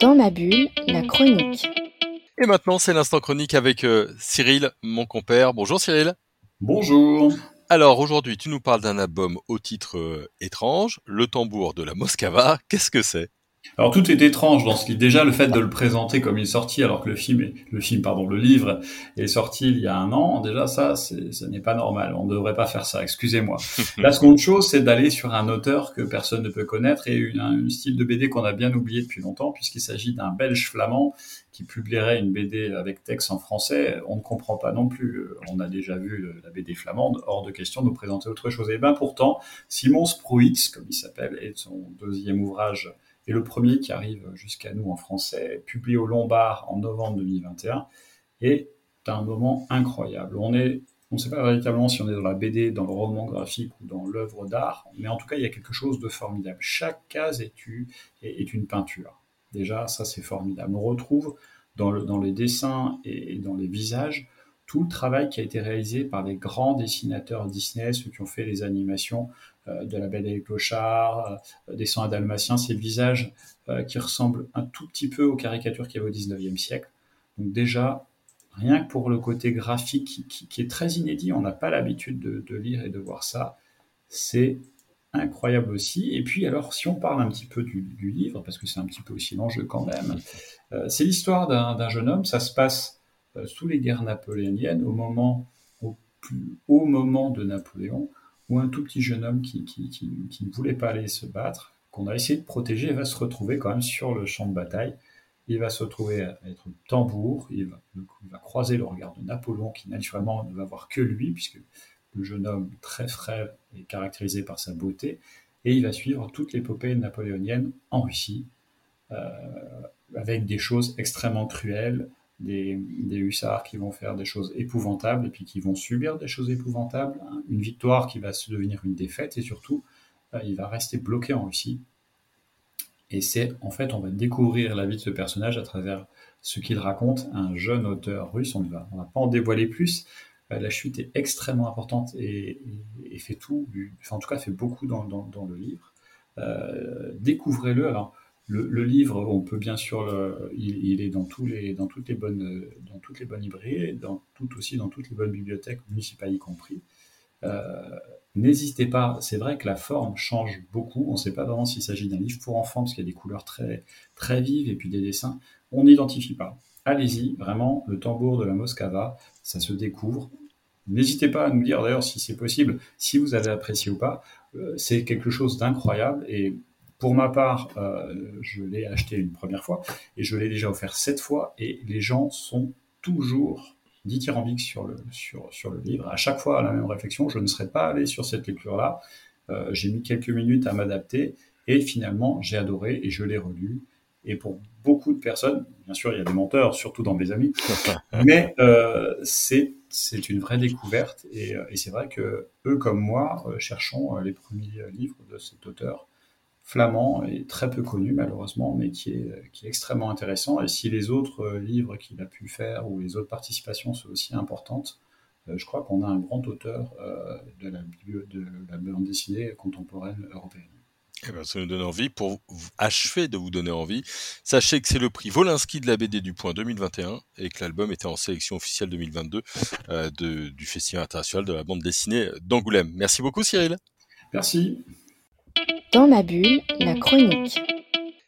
Dans ma bulle, la chronique. Et maintenant, c'est l'instant chronique avec Cyril, mon compère. Bonjour Cyril. Bonjour. Alors aujourd'hui, tu nous parles d'un album au titre étrange, Le Tambour de la Moskova. Qu'est-ce que c'est ? Alors tout est étrange dans ce livre. Déjà le fait de le présenter comme une sortie alors que le livre est sorti il y a 1 an, déjà ça n'est pas normal. On ne devrait pas faire ça. Excusez-moi. La seconde chose, c'est d'aller sur un auteur que personne ne peut connaître et une style de BD qu'on a bien oublié depuis longtemps puisqu'il s'agit d'un Belge flamand qui publierait une BD avec texte en français. On ne comprend pas non plus. On a déjà vu la BD flamande. Hors de question de nous présenter autre chose. Et ben pourtant, Simon Sprouitz, comme il s'appelle, et son deuxième ouvrage et le premier qui arrive jusqu'à nous en français, publié au Lombard en novembre 2021, est un moment incroyable. On ne sait pas véritablement si on est dans la BD, dans le roman graphique ou dans l'œuvre d'art, mais en tout cas, il y a quelque chose de formidable. Chaque case est une peinture. Déjà, ça, c'est formidable. On retrouve dans les dessins et dans les visages tout le travail qui a été réalisé par les grands dessinateurs Disney, ceux qui ont fait les animations de la Belle et le Clochard, Descent à Dalmatien, ces visages qui ressemblent un tout petit peu aux caricatures qu'il y avait au 19e siècle. Donc déjà, rien que pour le côté graphique qui est très inédit, on n'a pas l'habitude de lire et de voir ça, c'est incroyable aussi. Et puis alors, si on parle un petit peu du livre, parce que c'est un petit peu aussi l'enjeu quand même, c'est l'histoire d'un jeune homme, ça se passe sous les guerres napoléoniennes, au moment de Napoléon, où un tout petit jeune homme qui ne voulait pas aller se battre, qu'on a essayé de protéger, va se retrouver quand même sur le champ de bataille. Il va se retrouver à être tambour, il va croiser le regard de Napoléon, qui naturellement ne va voir que lui, puisque le jeune homme très frêle est caractérisé par sa beauté, et il va suivre toute l'épopée napoléonienne en Russie, avec des choses extrêmement cruelles, des hussards qui vont faire des choses épouvantables et puis qui vont subir des choses épouvantables, une victoire qui va se devenir une défaite et surtout il va rester bloqué en Russie. Et c'est en fait, on va découvrir la vie de ce personnage à travers ce qu'il raconte, un jeune auteur russe. On ne va pas en dévoiler plus. La chute est extrêmement importante et fait beaucoup dans le livre. Découvrez-le. Alors Le livre, on peut bien sûr, il est dans toutes les bonnes librairies, dans toutes les bonnes bibliothèques municipales y compris. N'hésitez pas. C'est vrai que la forme change beaucoup. On ne sait pas vraiment s'il s'agit d'un livre pour enfants parce qu'il y a des couleurs très très vives et puis des dessins. On n'identifie pas. Allez-y, vraiment. Le Tambour de la Moskova, ça se découvre. N'hésitez pas à nous dire d'ailleurs si c'est possible, si vous avez apprécié ou pas. C'est quelque chose d'incroyable et pour ma part, je l'ai acheté une première fois et je l'ai déjà offert 7 fois et les gens sont toujours dithyrambiques sur le livre. À chaque fois, à la même réflexion, je ne serais pas allé sur cette lecture-là. J'ai mis quelques minutes à m'adapter et finalement, j'ai adoré et je l'ai relu. Et pour beaucoup de personnes, bien sûr, il y a des menteurs, surtout dans mes amis, mais c'est une vraie découverte et c'est vrai que eux comme moi cherchons les premiers livres de cet auteur flamand est très peu connu malheureusement, mais qui est extrêmement intéressant. Et si les autres livres qu'il a pu faire ou les autres participations sont aussi importantes, je crois qu'on a un grand auteur de la bande dessinée contemporaine européenne. Eh bien, ça nous donne envie. Pour achever de vous donner envie, sachez que c'est le prix Wolinski de la BD du Point 2021 et que l'album était en sélection officielle 2022 du Festival international de la bande dessinée d'Angoulême. Merci beaucoup Cyril. Merci. Dans ma bulle, la chronique.